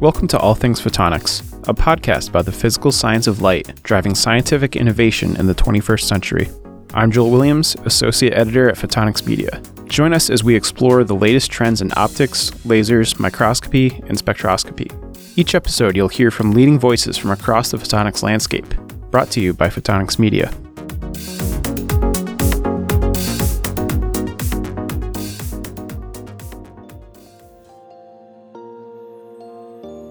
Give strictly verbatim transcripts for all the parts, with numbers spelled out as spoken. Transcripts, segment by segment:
Welcome to All Things Photonics, a podcast about the physical science of light, driving scientific innovation in the twenty-first century. I'm Joel Williams, Associate Editor at Photonics Media. Join us as we explore the latest trends in optics, lasers, microscopy, and spectroscopy. Each episode, you'll hear from leading voices from across the photonics landscape, brought to you by Photonics Media.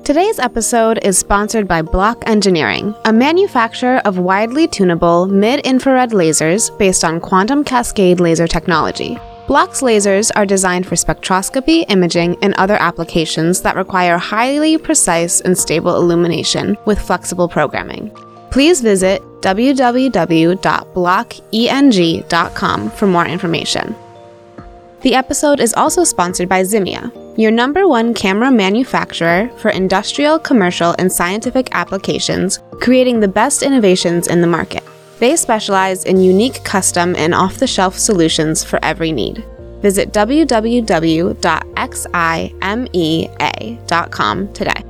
Today's episode is sponsored by Block Engineering, a manufacturer of widely tunable mid-infrared lasers based on quantum cascade laser technology. Block's lasers are designed for spectroscopy, imaging, and other applications that require highly precise and stable illumination with flexible programming. Please visit w w w dot block eng dot com for more information. The episode is also sponsored by Ximea, your number one camera manufacturer for industrial, commercial, and scientific applications, creating the best innovations in the market. They specialize in unique custom and off-the-shelf solutions for every need. Visit w w w dot ximea dot com today.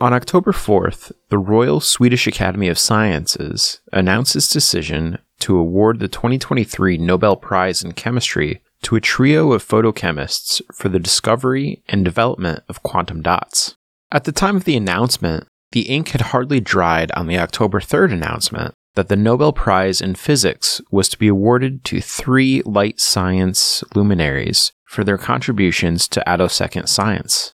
On October fourth, the Royal Swedish Academy of Sciences announced its decision to award the twenty twenty-three Nobel Prize in Chemistry to a trio of photochemists for the discovery and development of quantum dots. At the time of the announcement, the ink had hardly dried on the October third announcement that the Nobel Prize in Physics was to be awarded to three light science luminaries for their contributions to attosecond science.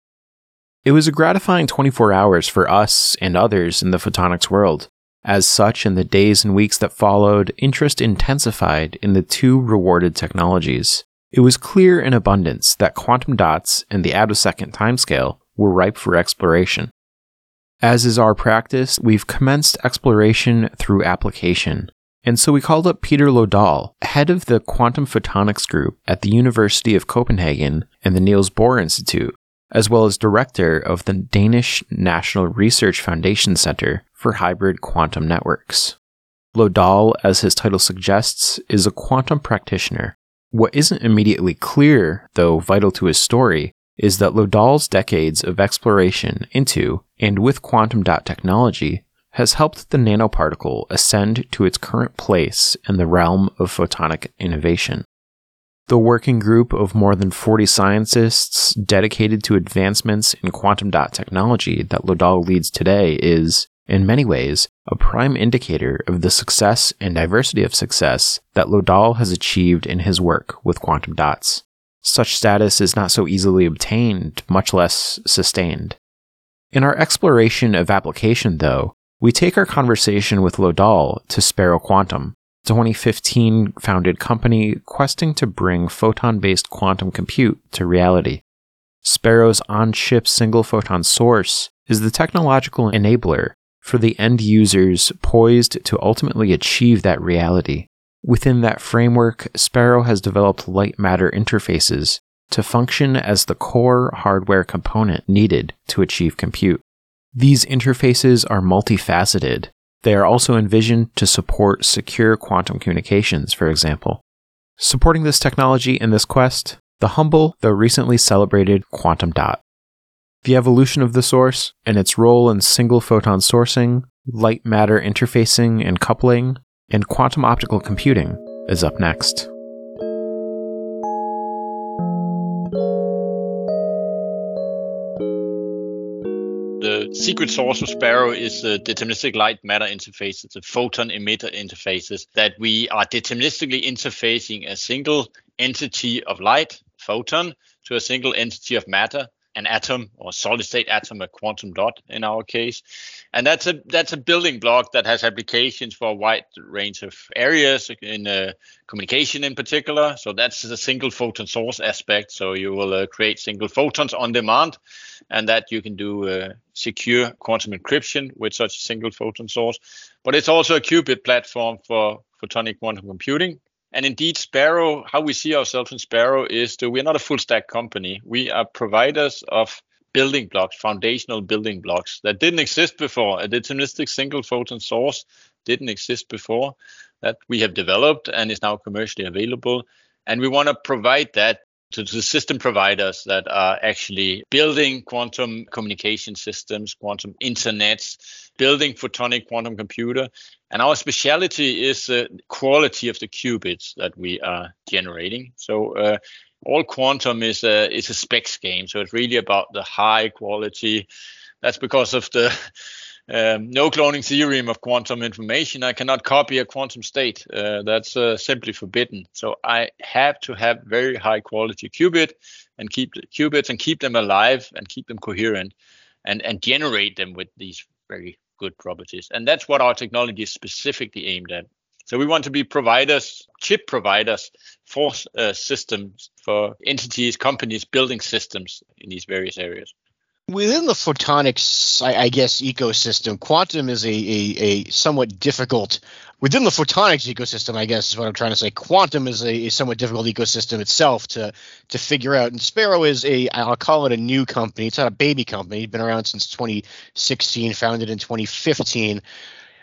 It was a gratifying twenty-four hours for us and others in the photonics world. As such, in the days and weeks that followed, interest intensified in the two rewarded technologies. It was clear in abundance that quantum dots and the attosecond timescale were ripe for exploration. As is our practice, we've commenced exploration through application, and so we called up Peter Lodahl, head of the Quantum Photonics Group at the University of Copenhagen and the Niels Bohr Institute, as well as director of the Danish National Research Foundation Center for Hybrid Quantum Networks. Lodahl, as his title suggests, is a quantum practitioner. What isn't immediately clear, though vital to his story, is that Lodahl's decades of exploration into and with quantum dot technology has helped the nanoparticle ascend to its current place in the realm of photonic innovation. The working group of more than forty scientists dedicated to advancements in quantum dot technology that Lodahl leads today is, in many ways, a prime indicator of the success and diversity of success that Lodahl has achieved in his work with quantum dots. Such status is not so easily obtained, much less sustained. In our exploration of application, though, we take our conversation with Lodahl to Sparrow Quantum, twenty fifteen founded company questing to bring photon-based quantum compute to reality. Sparrow's on-chip single-photon source is the technological enabler for the end users poised to ultimately achieve that reality. Within that framework, Sparrow has developed light-matter interfaces to function as the core hardware component needed to achieve compute. These interfaces are multifaceted. They are also envisioned to support secure quantum communications, for example. Supporting this technology in this quest, the humble, though recently celebrated, quantum dot. The evolution of the source and its role in single photon sourcing, light-matter interfacing and coupling, and quantum optical computing is up next. The secret sauce of Sparrow is the deterministic light-matter interfaces, the photon-emitter interfaces, that we are deterministically interfacing a single entity of light, photon, to a single entity of matter, an atom or solid-state atom, a quantum dot in our case. And that's a that's a building block that has applications for a wide range of areas, in uh, communication in particular. So that's the single photon source aspect. So you will uh, create single photons on demand, and that you can do uh, secure quantum encryption with such a single photon source. But it's also a qubit platform for photonic quantum computing. And indeed, Sparrow, how we see ourselves in Sparrow is that we're not a full stack company. We are providers of building blocks, foundational building blocks that didn't exist before. A deterministic single photon source didn't exist before, that we have developed and is now commercially available. And we want to provide that to the system providers that are actually building quantum communication systems, quantum internets, building photonic quantum computer. And our speciality is the quality of the qubits that we are generating. So uh, all quantum is a, is a specs game. So it's really about the high quality. That's because of the um, no cloning theorem of quantum information. I cannot copy a quantum state. Uh, that's uh, simply forbidden. So I have to have very high quality qubit and keep the qubits and keep them alive and keep them coherent and, and generate them with these very good properties. And that's what our technology is specifically aimed at. So we want to be providers, chip providers for uh, systems, for entities, companies building systems in these various areas. Within the photonics, I, I guess, ecosystem, quantum is a, a, a somewhat difficult – within the photonics ecosystem, I guess is what I'm trying to say. Quantum is a, a somewhat difficult ecosystem itself to to figure out. And Sparrow is a – I'll call it a new company. It's not a baby company. It's been around since twenty sixteen, founded in twenty fifteen.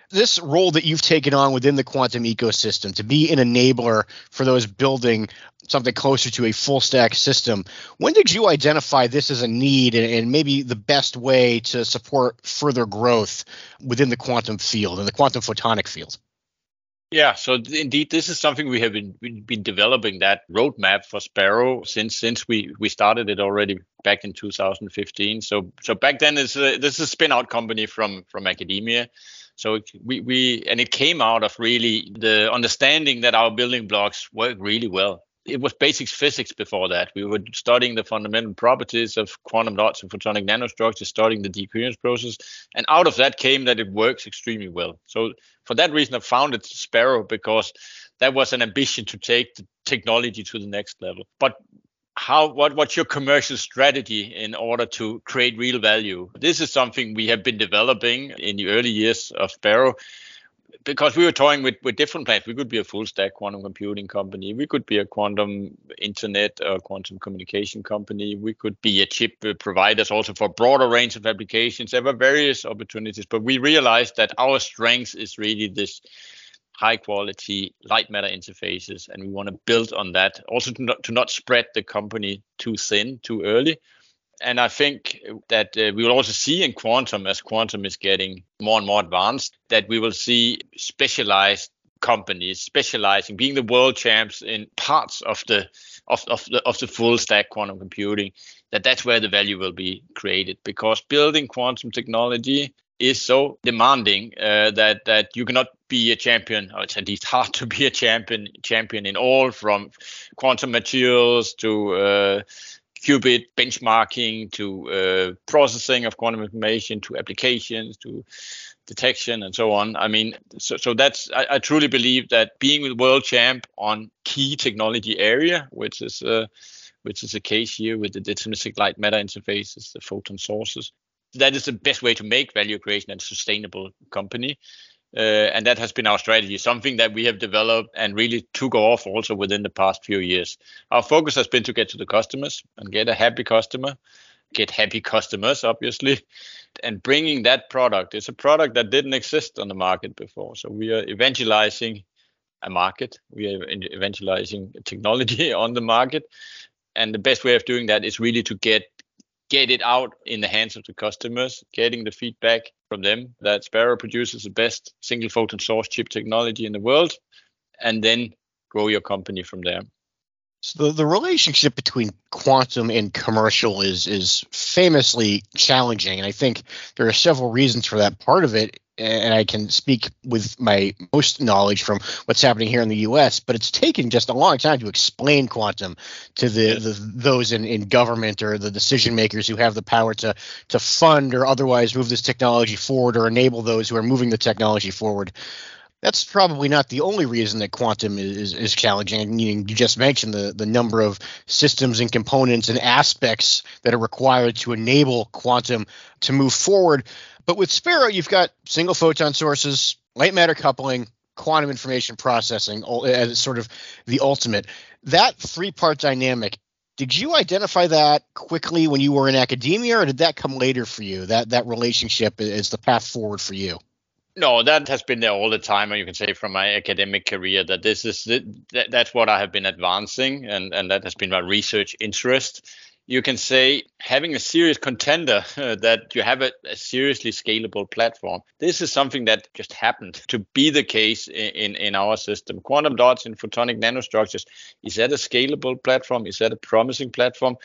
This role that you've taken on within the quantum ecosystem to be an enabler for those building something closer to a full stack system, when did you identify this as a need and, and maybe the best way to support further growth within the quantum field and the quantum photonic field? Yeah, so th- indeed, this is something we have been been developing, that roadmap for Sparrow since since we, we started it already back in two thousand fifteen. So so back then, it's a, this is a spin-out company from from academia. So it, we we and it came out of really the understanding that our building blocks work really well. It was basic physics before that. We were studying the fundamental properties of quantum dots and photonic nanostructures, studying the decoherence process. And out of that came that it works extremely well. So for that reason, I founded Sparrow, because that was an ambition to take the technology to the next level. But how? What? What's your commercial strategy in order to create real value? This is something we have been developing in the early years of Sparrow, because we were toying with, with different plans. We could be a full-stack quantum computing company. We could be a quantum internet or quantum communication company. We could be a chip provider also for a broader range of applications. There were various opportunities, but we realized that our strength is really this high-quality light-matter interfaces, and we want to build on that, also to not, to not spread the company too thin, too early. And I think that uh, we will also see in quantum, as quantum is getting more and more advanced, that we will see specialized companies specializing, being the world champs in parts of the of, of the of the full stack quantum computing. That that's where the value will be created, because building quantum technology is so demanding uh, that that you cannot be a champion, or it's at least hard to be a champion champion in all, from quantum materials to uh, qubit benchmarking, to uh, processing of quantum information, to applications, to detection, and so on. I mean, so, so that's, I, I truly believe that being the world champ on key technology area, which is uh, which is the case here with the deterministic light-matter interfaces, the photon sources, that is the best way to make value creation and sustainable company. Uh, and that has been our strategy, something that we have developed and really took off also within the past few years. Our focus has been to get to the customers and get a happy customer, get happy customers, obviously, and bringing that product. It's a product that didn't exist on the market before. So we are evangelizing a market. We are evangelizing technology on the market. And the best way of doing that is really to get get it out in the hands of the customers, getting the feedback from them that Sparrow produces the best single photon source chip technology in the world, and then grow your company from there. So the, the relationship between quantum and commercial is is famously challenging, and I think there are several reasons for that. Part of it, and I can speak with my most knowledge from what's happening here in the U S, but it's taken just a long time to explain quantum to the, the those in, in government or the decision makers who have the power to to fund or otherwise move this technology forward or enable those who are moving the technology forward. That's probably not the only reason that quantum is, is challenging. You just mentioned the, the number of systems and components and aspects that are required to enable quantum to move forward. But with Sparrow, you've got single photon sources, light matter coupling, quantum information processing as sort of the ultimate. That three-part dynamic, did you identify that quickly when you were in academia, or did that come later for you, that, that relationship is the path forward for you? No, that has been there all the time, and you can say from my academic career that this is the, that, that's what I have been advancing, and, and that has been my research interest. You can say having a serious contender uh, that you have a, a seriously scalable platform. This is something that just happened to be the case in, in, in our system. Quantum dots in photonic nanostructures, is that a scalable platform? Is that a promising platform?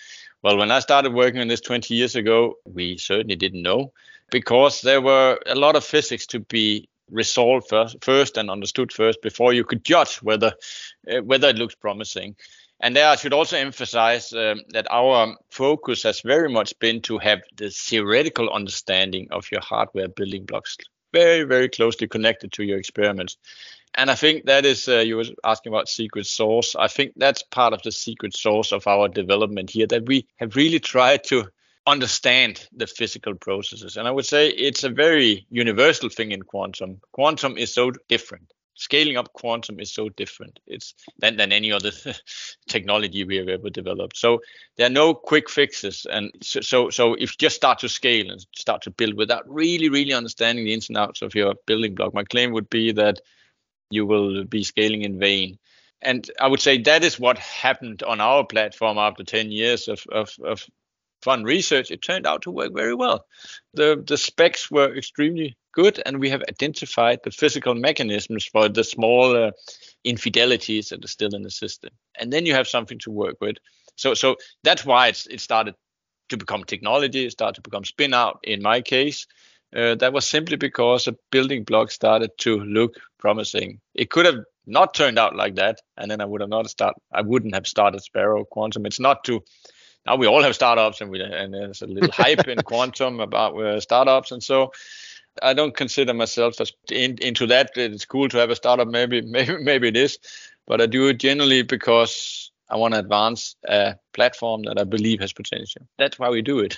Well, when I started working on this twenty years ago, we certainly didn't know, because there were a lot of physics to be resolved first, first and understood first before you could judge whether uh, whether it looks promising. And there I should also emphasize um, that our focus has very much been to have the theoretical understanding of your hardware building blocks very, very closely connected to your experiments. And I think that is, uh, you were asking about secret sauce. I think that's part of the secret sauce of our development here, that we have really tried to understand the physical processes. And I would say it's a very universal thing in quantum. Quantum is so different. Scaling up quantum is so different it's than, than any other technology we have ever developed. So there are no quick fixes. And so, so so if you just start to scale and start to build without really, really understanding the ins and outs of your building block, my claim would be that you will be scaling in vain. And I would say that is what happened on our platform after ten years of, of, of fun research. It turned out to work very well. The, the specs were extremely good, and we have identified the physical mechanisms for the smaller infidelities that are still in the system. And then you have something to work with. So so that's why it's, it started to become technology. It started to become spin out in my case. Uh, that was simply because a building block started to look promising. It could have not turned out like that, and then I would have not start. I wouldn't have started Sparrow Quantum. It's not to. Now we all have startups, and we and there's a little hype in quantum about uh, startups, and so I don't consider myself as in, into that. It's cool to have a startup, maybe, maybe, maybe it is, but I do it generally because I want to advance a platform that I believe has potential. That's why we do it.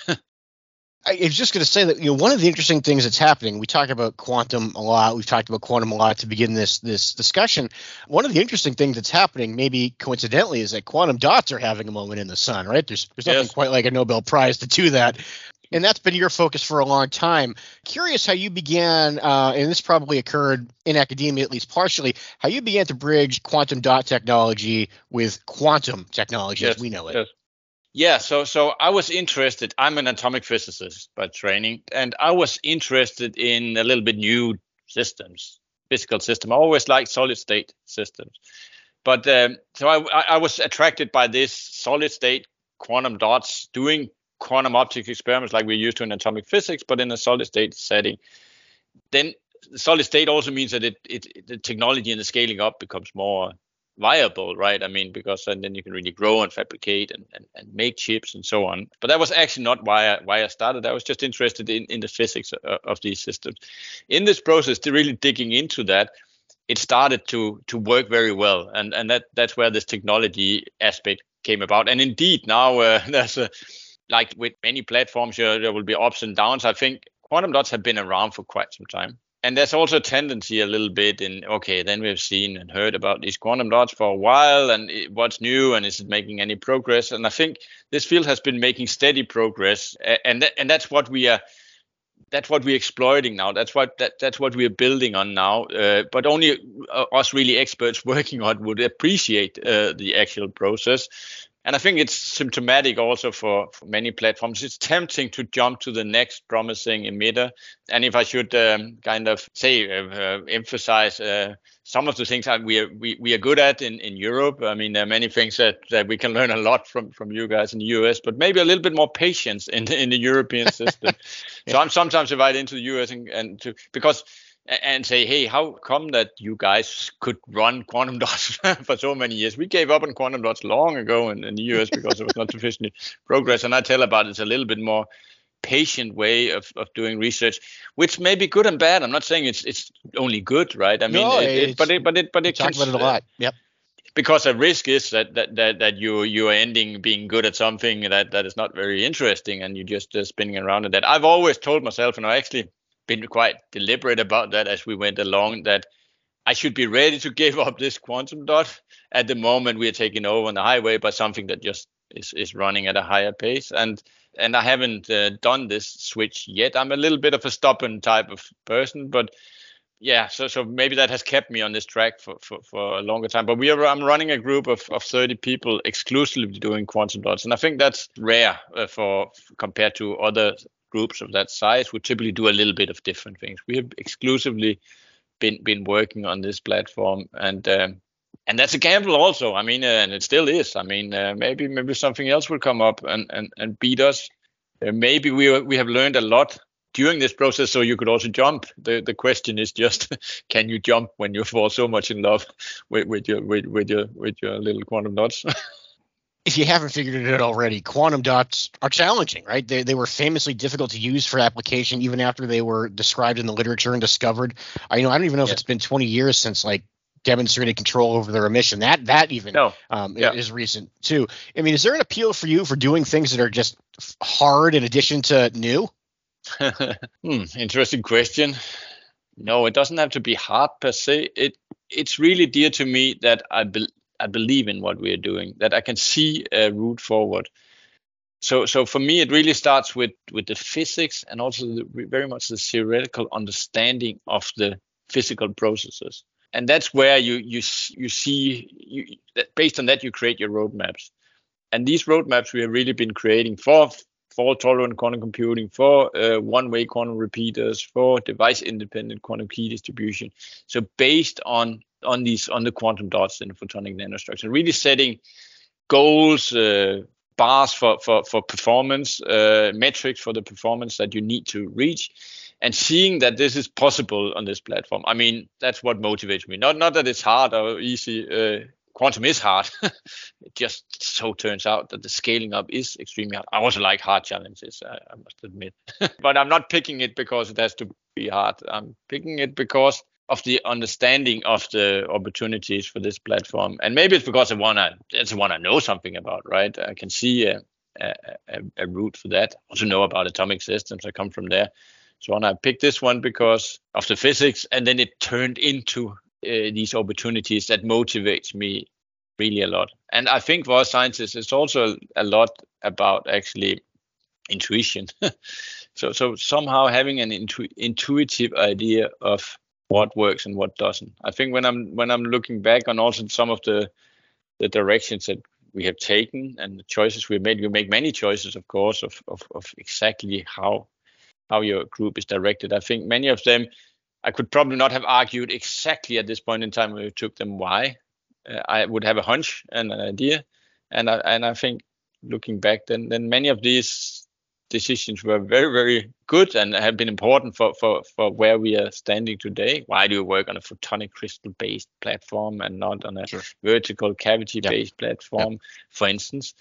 I was just going to say that, you know, one of the interesting things that's happening, we talk about quantum a lot. We've talked about quantum a lot to begin this this discussion. One of the interesting things that's happening, maybe coincidentally, is that quantum dots are having a moment in the sun, right? There's there's nothing yes. quite like a Nobel Prize to do that. And that's been your focus for a long time. Curious how you began, uh, and this probably occurred in academia, at least partially, how you began to bridge quantum dot technology with quantum technology yes. as we know it. Yes. Yeah, so so I was interested. I'm an atomic physicist by training, and I was interested in a little bit new systems, physical system. I always liked solid state systems, but um, so I I was attracted by this solid state quantum dots doing quantum optics experiments like we're used to in atomic physics, but in a solid state setting. Then solid state also means that it it the technology and the scaling up becomes more viable, right? I mean, because and then you can really grow and fabricate and, and, and make chips and so on. But that was actually not why I, why I started. I was just interested in, in the physics of, of these systems. In this process, to really digging into that, it started to to work very well, and and that that's where this technology aspect came about. And indeed, now uh, there's a like with many platforms, uh, there will be ups and downs. I think quantum dots have been around for quite some time. And there's also a tendency a little bit in, okay, then we've seen and heard about these quantum dots for a while, and it, what's new, and is it making any progress? And I think this field has been making steady progress, and th- and that's what we are, that's what we're exploiting now. That's what that, that's what we're building on now. Uh, but only uh, us really experts working on would appreciate uh, the actual process. And I think it's symptomatic also for, for many platforms. It's tempting to jump to the next promising emitter. And if I should um, kind of say, uh, uh, emphasize uh, some of the things that we are, we, we are good at in, in Europe. I mean, there are many things that, that we can learn a lot from, from you guys in the U S, but maybe a little bit more patience in, in the European system. Yeah. So I'm sometimes invited into the U S and, and to because... and say, hey, how come that you guys could run quantum dots for so many years? We gave up on quantum dots long ago in, in the U S because there was not sufficient progress. And I tell about it's a little bit more patient way of, of doing research, which may be good and bad. I'm not saying it's it's only good, right? I mean, no, it, it, but it but it but it talk about it a lot. Yep. Because the risk is that that that, that you you are ending being good at something that, that is not very interesting, and you're just uh, spinning around at that. I've always told myself, and I actually been quite deliberate about that as we went along, that I should be ready to give up this quantum dot at the moment we are taken over on the highway by something that just is, is running at a higher pace. And and I haven't uh, done this switch yet. I'm a little bit of a stubborn type of person, but yeah, so so maybe that has kept me on this track for, for, for a longer time. But we are I'm running a group of, of thirty people exclusively doing quantum dots, and I think that's rare uh, for compared to other groups of that size, who typically do a little bit of different things. We have exclusively been been working on this platform, and um, and that's a gamble also. I mean, uh, and it still is. I mean, uh, maybe maybe something else will come up and and and beat us. Uh, maybe we we have learned a lot during this process, so you could also jump. The the question is just, can you jump when you fall so much in love with, with your with, with your with your little quantum dots? If you haven't figured it out already, quantum dots are challenging, right? They they were famously difficult to use for application, even after they were described in the literature and discovered. I you know I don't even know if yeah. it's been twenty years since like demonstrated control over their emission. That that even no. um, yeah. is recent too. I mean, is there an appeal for you for doing things that are just hard in addition to new? hmm, interesting question. No, it doesn't have to be hard per se. It it's really dear to me that I be, I believe in what we are doing, that I can see a route forward. So so for me, it really starts with with the physics and also the, very much the theoretical understanding of the physical processes, and that's where you you you see you based on that you create your roadmaps, and these roadmaps we have really been creating for. fault-tolerant quantum computing, for uh, one-way quantum repeaters, for device-independent quantum key distribution. So based on on these on the quantum dots in photonic nanostructure, really setting goals, uh, bars for for for performance, uh, metrics for the performance that you need to reach, and seeing that this is possible on this platform. I mean, that's what motivates me. Not not that it's hard or easy. Uh, Quantum is hard. It just so turns out that the scaling up is extremely hard. I also like hard challenges, I, I must admit. But I'm not picking it because it has to be hard. I'm picking it because of the understanding of the opportunities for this platform. And maybe it's because I wanna, it's the one I know something about, right? I can see a, a, a, a route for that. I also know about atomic systems. I come from there. So and I picked this one because of the physics, and then it turned into Uh, these opportunities that motivates me really a lot. And I think for scientists, it's also a lot about actually intuition. so so somehow having an intu- intuitive idea of what works and what doesn't. I think when I'm when I'm looking back on also some of the the directions that we have taken and the choices we made, we make many choices, of course, of of, of exactly how how your group is directed. I think many of them I could probably not have argued exactly at this point in time when we took them why. Uh, I would have a hunch and an idea, and I, and I think looking back, then then many of these decisions were very very good and have been important for for for where we are standing today. Why do we work on a photonic crystal based platform and not on a sure. vertical cavity based yep. platform, yep. for instance?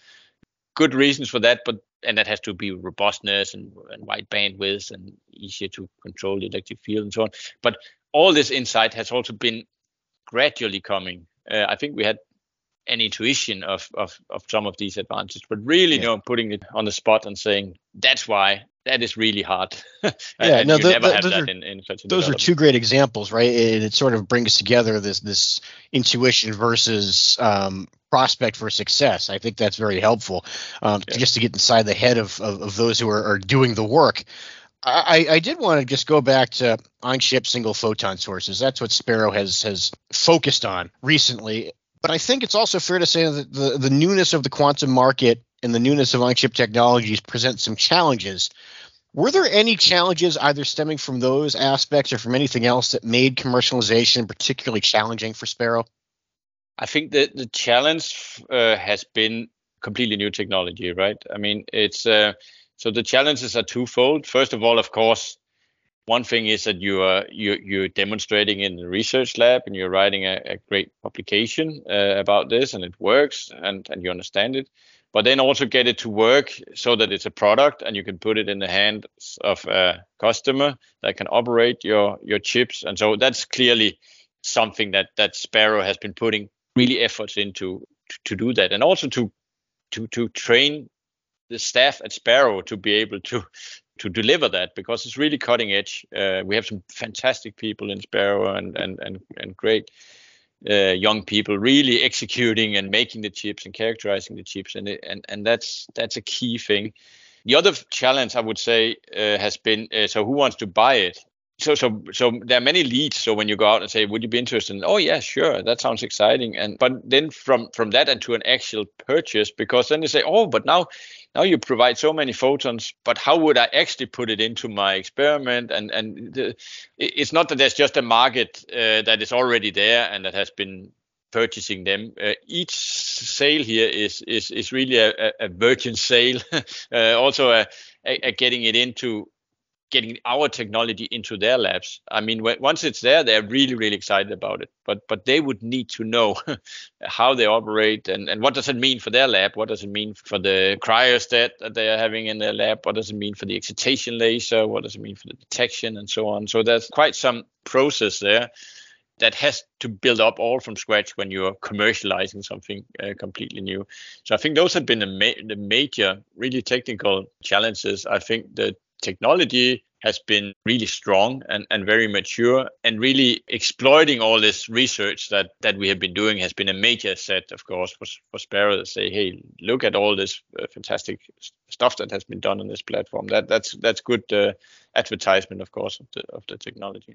Good reasons for that, but. And that has to be robustness and, and wide bandwidth and easier to control the electric field and so on. But all this insight has also been gradually coming. Uh, I think we had an intuition of, of, of some of these advantages, but really, yeah. you know, putting it on the spot and saying, that's why. That is really hard. and yeah, no, you the, never the, have those that are, in, in such a Those are two great examples, right? It, it sort of brings together this this intuition versus um, prospect for success. I think that's very helpful um, yeah. to, just to get inside the head of, of, of those who are, are doing the work. I, I did want to just go back to on-chip single photon sources. That's what Sparrow has has focused on recently. But I think it's also fair to say that the, the newness of the quantum market and the newness of on-chip technologies present some challenges. Were there any challenges either stemming from those aspects or from anything else that made commercialization particularly challenging for Sparrow? I think that the challenge uh, has been completely new technology, right? I mean, it's uh, so the challenges are twofold. First of all, of course, one thing is that you are you you're demonstrating in the research lab and you're writing a, a great publication uh, about this and it works and, and you understand it. But then also get it to work so that it's a product and you can put it in the hands of a customer that can operate your your chips. And so that's clearly something that that Sparrow has been putting really efforts into to, to do that, and also to to to train the staff at Sparrow to be able to to deliver that, because it's really cutting edge. Uh, we have some fantastic people in Sparrow and and and, and great. Uh, young people really executing and making the chips and characterizing the chips, and and and that's that's a key thing. The other challenge I would say uh, has been uh, so who wants to buy it? So, so, so there are many leads. So when you go out and say, would you be interested in, oh yeah, sure, that sounds exciting. And, but then from, from that and to an actual purchase, because then they say, oh, but now, now you provide so many photons, but how would I actually put it into my experiment? And, and the, it's not that there's just a market uh, that is already there and that has been purchasing them. Uh, each sale here is is is really a, a virgin sale, uh, also a, a, a getting it into, getting our technology into their labs. I mean, when, once it's there, they're really, really excited about it. But but they would need to know how they operate and, and what does it mean for their lab? What does it mean for the cryostat that they are having in their lab? What does it mean for the excitation laser? What does it mean for the detection and so on? So there's quite some process there that has to build up all from scratch when you are commercializing something uh, completely new. So I think those have been the, ma- the major, really technical challenges. I think the technology has been really strong and, and very mature, and really exploiting all this research that, that we have been doing has been a major asset, of course, for, for Sparrow to say, hey, look at all this uh, fantastic stuff that has been done on this platform. That that's that's good uh, advertisement, of course, of the, of the technology.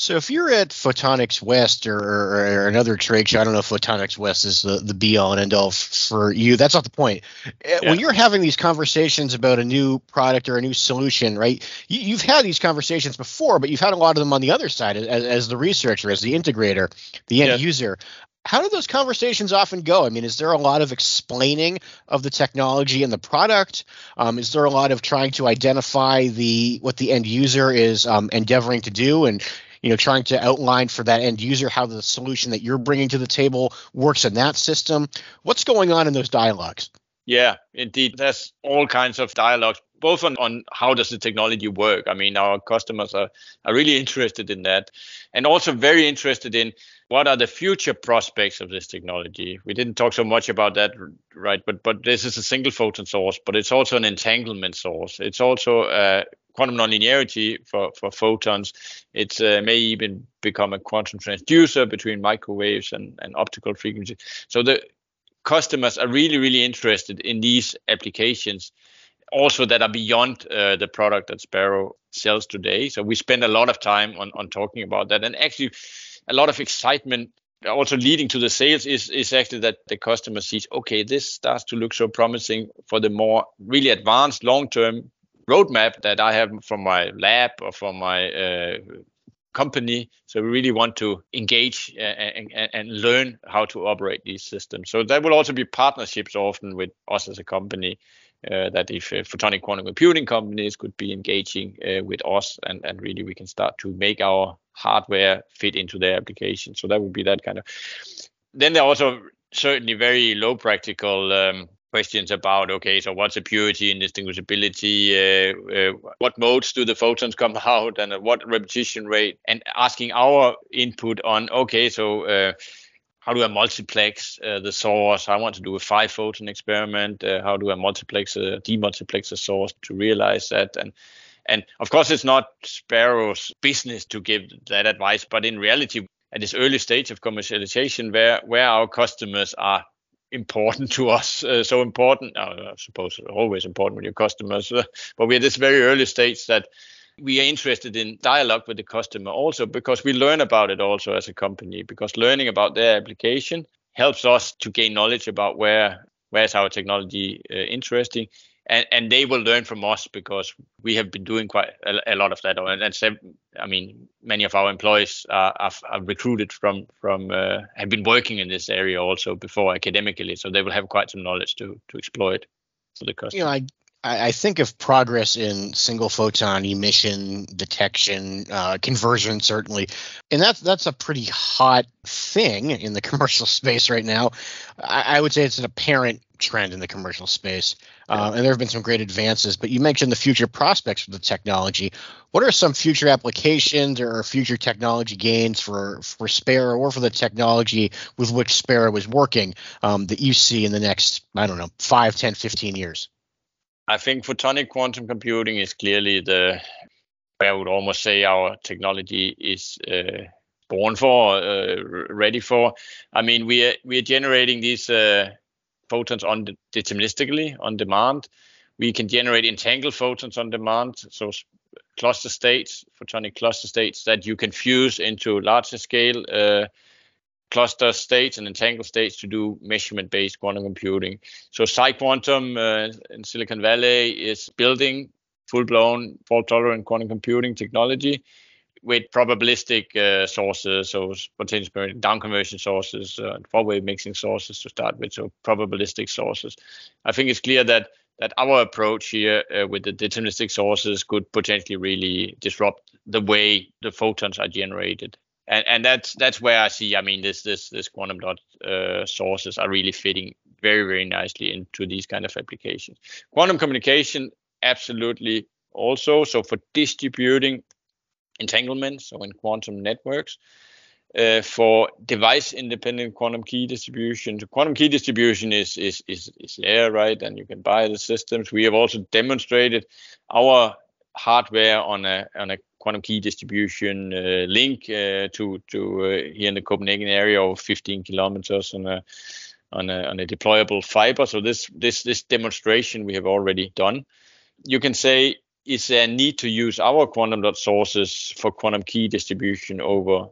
So if you're at Photonics West or, or, or another trade show, I don't know if Photonics West is the, the be-all and end-all for you. That's not the point. Yeah. When you're having these conversations about a new product or a new solution, right, you, you've had these conversations before, but you've had a lot of them on the other side as, as the researcher, as the integrator, the end yeah. user. How do those conversations often go? I mean, is there a lot of explaining of the technology and the product? Um, is there a lot of trying to identify the what the end user is um, endeavoring to do, and you know, trying to outline for that end user how the solution that you're bringing to the table works in that system? What's going on in those dialogues? Yeah, indeed. There's all kinds of dialogues, both on, on how does the technology work. I mean, our customers are, are really interested in that, and also very interested in what are the future prospects of this technology. We didn't talk so much about that, right? But but this is a single photon source, but it's also an entanglement source. It's also a uh, quantum nonlinearity for, for photons. It uh, may even become a quantum transducer between microwaves and, and optical frequencies. So the customers are really, really interested in these applications also that are beyond uh, the product that Sparrow sells today. So we spend a lot of time on, on talking about that. And actually, a lot of excitement also leading to the sales is, is actually that the customer sees, okay, this starts to look so promising for the more really advanced long-term roadmap that I have from my lab or from my uh, company. So we really want to engage and, and, and learn how to operate these systems. So there will also be partnerships often with us as a company, uh, that if uh, photonic quantum computing companies could be engaging uh, with us, and, and really we can start to make our hardware fit into their application. So that would be that kind of. Then there are also certainly very low practical um, questions about, okay, so what's the purity and distinguishability? Uh, uh, what modes do the photons come out, and at what repetition rate? And asking our input on, okay, so uh, how do I multiplex uh, the source? I want to do a five photon experiment. Uh, how do I multiplex a demultiplex a source to realize that? And and of course, it's not Sparrow's business to give that advice, but in reality, at this early stage of commercialization, where where our customers are important to us, uh, so important, I suppose always important with your customers, uh, but we're at this very early stage that we are interested in dialogue with the customer also, because we learn about it also as a company, because learning about their application helps us to gain knowledge about where where's our technology uh, interesting, and, and they will learn from us because we have been doing quite a, a lot of that. And, and so, I mean, many of our employees are, are, are recruited from, from uh, have been working in this area also before academically, so they will have quite some knowledge to to exploit for the customer. You know, I- I think of progress in single photon emission detection, uh, conversion, certainly. And that's, that's a pretty hot thing in the commercial space right now. I, I would say it's an apparent trend in the commercial space. Uh, and there have been some great advances. But you mentioned the future prospects for the technology. What are some future applications or future technology gains for, for Sparrow or for the technology with which Sparrow is working um, that you see in the next, I don't know, five, ten, fifteen years? I think photonic quantum computing is clearly the, I would almost say our technology is uh, born for, uh, ready for. I mean, we are, we are generating these uh, photons on deterministically, on demand. We can generate entangled photons on demand. So cluster states, photonic cluster states that you can fuse into larger scale uh, cluster states and entangled states to do measurement-based quantum computing. So PsiQuantum uh, in Silicon Valley is building full-blown fault-tolerant quantum computing technology with probabilistic uh, sources, so potential down-conversion sources uh, and four-way mixing sources to start with, so probabilistic sources. I think it's clear that that our approach here uh, with the deterministic sources could potentially really disrupt the way the photons are generated. And, and that's that's where I see, I mean, this this this quantum dot uh, sources are really fitting very, very nicely into these kind of applications. Quantum communication, absolutely also. So for distributing entanglement, so in quantum networks, uh, for device-independent quantum key distribution. So quantum key distribution is, is is is there, right? And you can buy the systems. We have also demonstrated our hardware on a on a quantum key distribution uh, link uh, to to uh, here in the Copenhagen area of fifteen kilometers on a on a on a deployable fiber. So this this this demonstration we have already done. You can say, is there a need to use our quantum dot sources for quantum key distribution over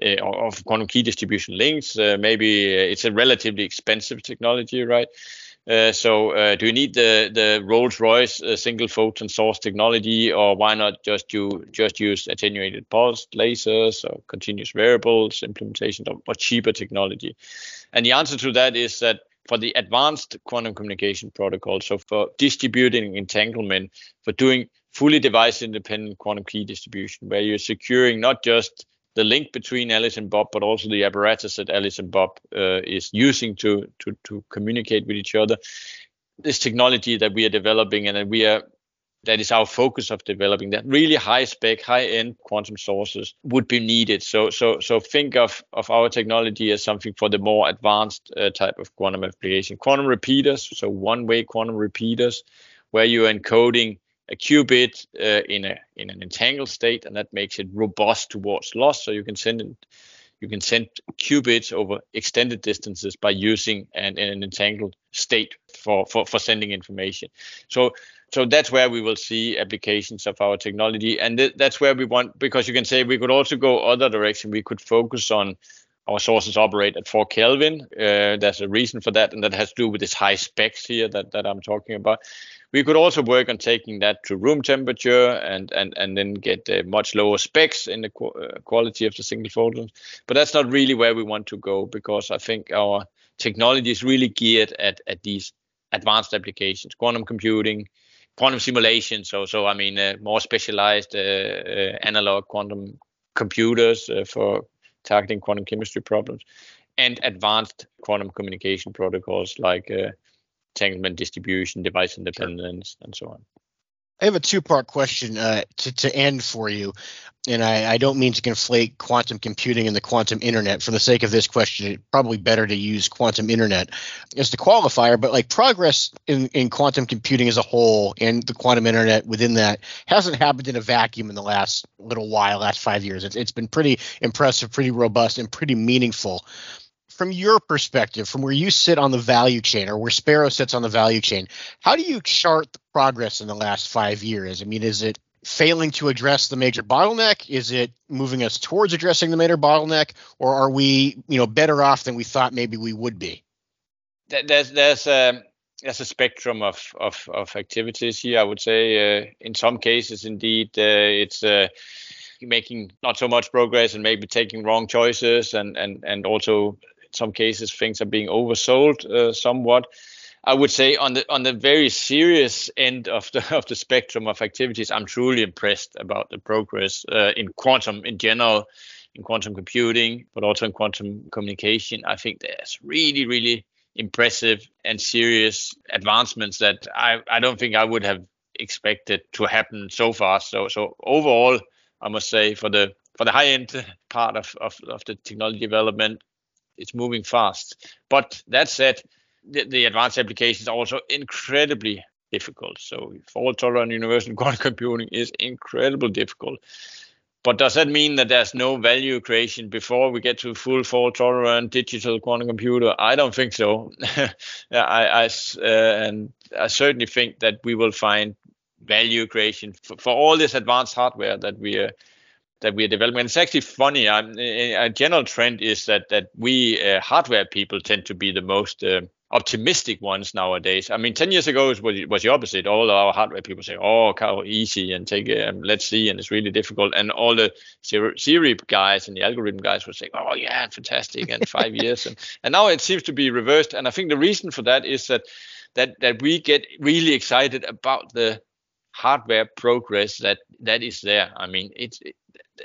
uh, of quantum key distribution links? Uh, maybe it's a relatively expensive technology, right? Uh, so uh, do you need the the Rolls-Royce uh, single photon source technology, or why not just do just use attenuated pulse lasers or continuous variables implementation of or cheaper technology? And the answer to that is that for the advanced quantum communication protocol, so for distributing entanglement, for doing fully device-independent quantum key distribution, where you're securing not just the link between Alice and Bob, but also the apparatus that Alice and Bob uh, is using to, to, to communicate with each other. This technology that we are developing and that we are that is our focus of developing, that really high-spec, high-end quantum sources would be needed. So so, so think of, of our technology as something for the more advanced uh, type of quantum application. Quantum repeaters, so one-way quantum repeaters, where you're encoding a qubit uh, in a in an entangled state, and that makes it robust towards loss. So you can send it, you can send qubits over extended distances by using an, an entangled state for, for, for sending information. So so that's where we will see applications of our technology. And th that's where we want, because you can say we could also go other direction. We could focus on our sources operate at four Kelvin. Uh, there's a reason for that, and that has to do with this high specs here that, that I'm talking about. We could also work on taking that to room temperature and and and then get uh, much lower specs in the qu uh, quality of the single photons. But that's not really where we want to go, because I think our technology is really geared at at these advanced applications, quantum computing, quantum simulation. So so I mean uh, more specialized uh, uh, analog quantum computers uh, for targeting quantum chemistry problems, and advanced quantum communication protocols like Uh, entanglement distribution, device independence, sure, and so on. I have a two-part question uh, to, to end for you, and I, I don't mean to conflate quantum computing and the quantum internet. For the sake of this question, it's probably better to use quantum internet as the qualifier, but like progress in, in quantum computing as a whole and the quantum internet within that hasn't happened in a vacuum in the last little while, last five years. It's, it's been pretty impressive, pretty robust, and pretty meaningful. From your perspective, from where you sit on the value chain, or where Sparrow sits on the value chain, how do you chart the progress in the last five years? I mean, is it failing to address the major bottleneck? Is it moving us towards addressing the major bottleneck? Or are we, you know, better off than we thought maybe we would be? There's there's a there's a spectrum of of, of activities here. I would say uh, in some cases, indeed, uh, it's. Uh, making not so much progress and maybe taking wrong choices, and and and also in some cases things are being oversold uh, somewhat. I would say on the on the very serious end of the of the spectrum of activities, I'm truly impressed about the progress uh, in quantum in general, in quantum computing, but also in quantum communication. I think there's really really impressive and serious advancements that I I don't think I would have expected to happen so fast. So so overall, I must say, for the for the high-end part of, of, of the technology development, it's moving fast. But that said, the, the advanced applications are also incredibly difficult. So fault-tolerant universal quantum computing is incredibly difficult. But does that mean that there's no value creation before we get to full fault-tolerant digital quantum computer? I don't think so. I, I, uh, and I certainly think that we will find value creation for, for all this advanced hardware that we are that we are developing. And it's actually funny. I'm, a general trend is that that we uh, hardware people tend to be the most uh, optimistic ones nowadays. I mean, ten years ago it was, was the opposite. All our hardware people say, oh, how easy, and take um, let's see, and it's really difficult. And all the theory guys and the algorithm guys would say, oh yeah, fantastic, and five years. And, and now it seems to be reversed. And I think the reason for that is that that that we get really excited about the hardware progress that that is there. I mean, it's it,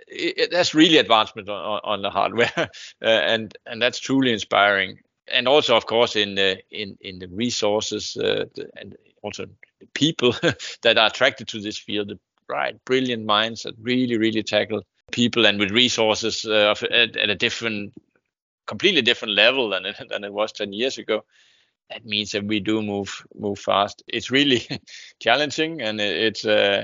it, it, that's really advancement on, on the hardware, uh, and and that's truly inspiring. And also, of course, in the in in the resources uh, the, and also the people that are attracted to this field, the bright, brilliant minds that really, really tackle people and with resources uh, of, at, at a different, completely different level than it, than it was ten years ago. That means that we do move move fast. It's really challenging, and it, it's uh,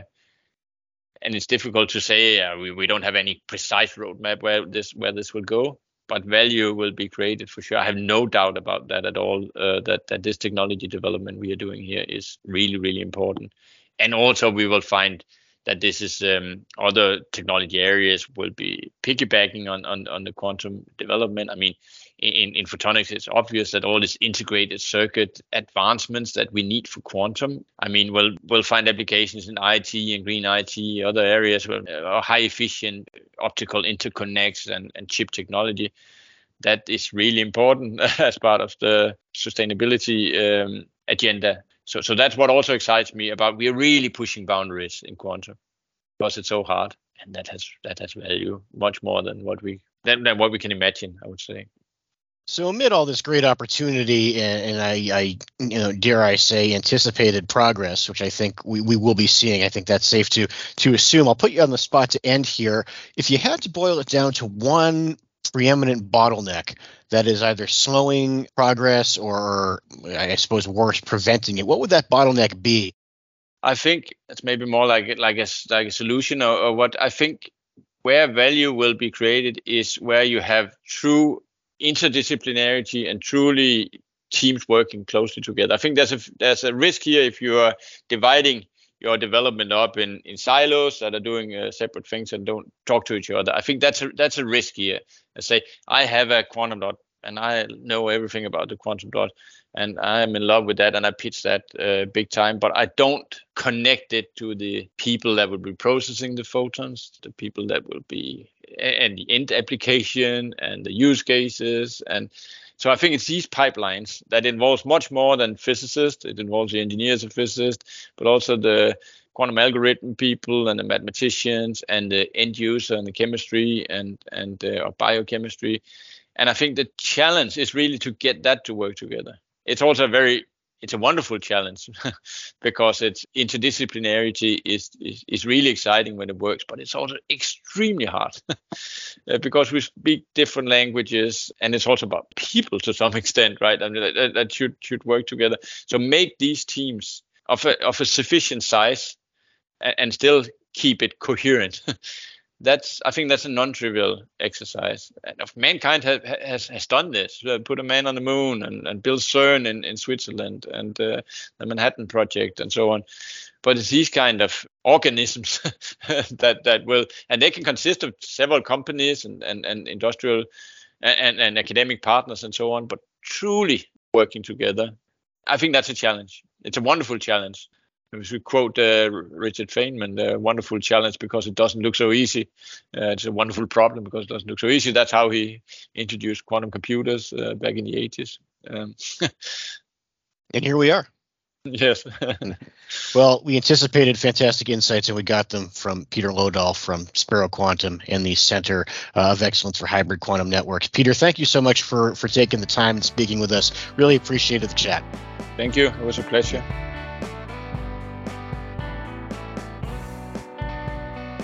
and it's difficult to say. Uh, we we don't have any precise roadmap where this where this will go. But value will be created for sure. I have no doubt about that at all, uh, that, that this technology development we are doing here is really, really important. And also we will find that this is um, other technology areas will be piggybacking on, on, on the quantum development. I mean, in, in photonics, it's obvious that all these integrated circuit advancements that we need for quantum, I mean, we'll, we'll find applications in I T and green I T, other areas where uh, high efficient optical interconnects and, and chip technology. That is really important as part of the sustainability um, agenda. So, so that's what also excites me about. We are really pushing boundaries in quantum because it's so hard, and that has that has value much more than what we than, than what we can imagine, I would say. So amid all this great opportunity and, and I, I, you know, dare I say, anticipated progress, which I think we, we will be seeing, I think that's safe to to assume. I'll put you on the spot to end here. If you had to boil it down to one preeminent bottleneck that is either slowing progress or, I suppose, worse, preventing it, what would that bottleneck be? I think it's maybe more like like a like a solution, or, or what I think where value will be created is where you have true interdisciplinarity and truly teams working closely together. I think there's a there's a risk here if you are dividing your development up in, in silos that are doing uh, separate things and don't talk to each other. I think that's a, that's a risk here. I say, I have a quantum dot and I know everything about the quantum dot and I'm in love with that and I pitch that uh, big time, but I don't connect it to the people that will be processing the photons, the people that will be, and the end application and the use cases. And so I think it's these pipelines that involves much more than physicists. It involves the engineers and physicists, but also the quantum algorithm people and the mathematicians and the end user and the chemistry and, and uh, or biochemistry. And I think the challenge is really to get that to work together. It's also very, it's a wonderful challenge because it's interdisciplinarity is, is, is really exciting when it works, but it's also extremely hard because we speak different languages and it's also about people to some extent, right? I mean, that, that should, should work together. So make these teams of a, of a sufficient size and, and still keep it coherent. That's, I think that's a non-trivial exercise. And if mankind ha, has has done this, uh, put a man on the moon and, and built CERN in, in Switzerland and uh, the Manhattan Project and so on. But it's these kind of organisms that, that will, and they can consist of several companies and, and, and industrial and, and academic partners and so on, but truly working together. I think that's a challenge. It's a wonderful challenge. To quote uh, Richard Feynman, the wonderful challenge because it doesn't look so easy. Uh, it's a wonderful problem because it doesn't look so easy. That's how he introduced quantum computers uh, back in the eighties. Um, and here we are. Yes. Well, we anticipated fantastic insights, and we got them from Peter Lodahl from Sparrow Quantum and the Center of Excellence for Hybrid Quantum Networks. Peter, thank you so much for, for taking the time and speaking with us. Really appreciated the chat. Thank you. It was a pleasure.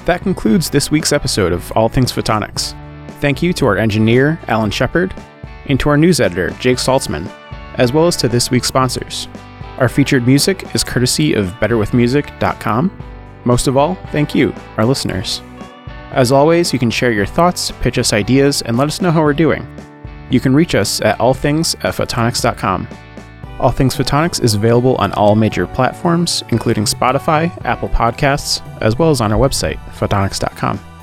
That concludes this week's episode of All Things Photonics. Thank you to our engineer, Alan Shepard, and to our news editor, Jake Saltzman, as well as to this week's sponsors. Our featured music is courtesy of better with music dot com. Most of all, thank you, our listeners. As always, you can share your thoughts, pitch us ideas, and let us know how we're doing. You can reach us at all things at photonics dot com. All Things Photonics is available on all major platforms, including Spotify, Apple Podcasts, as well as on our website, photonics dot com.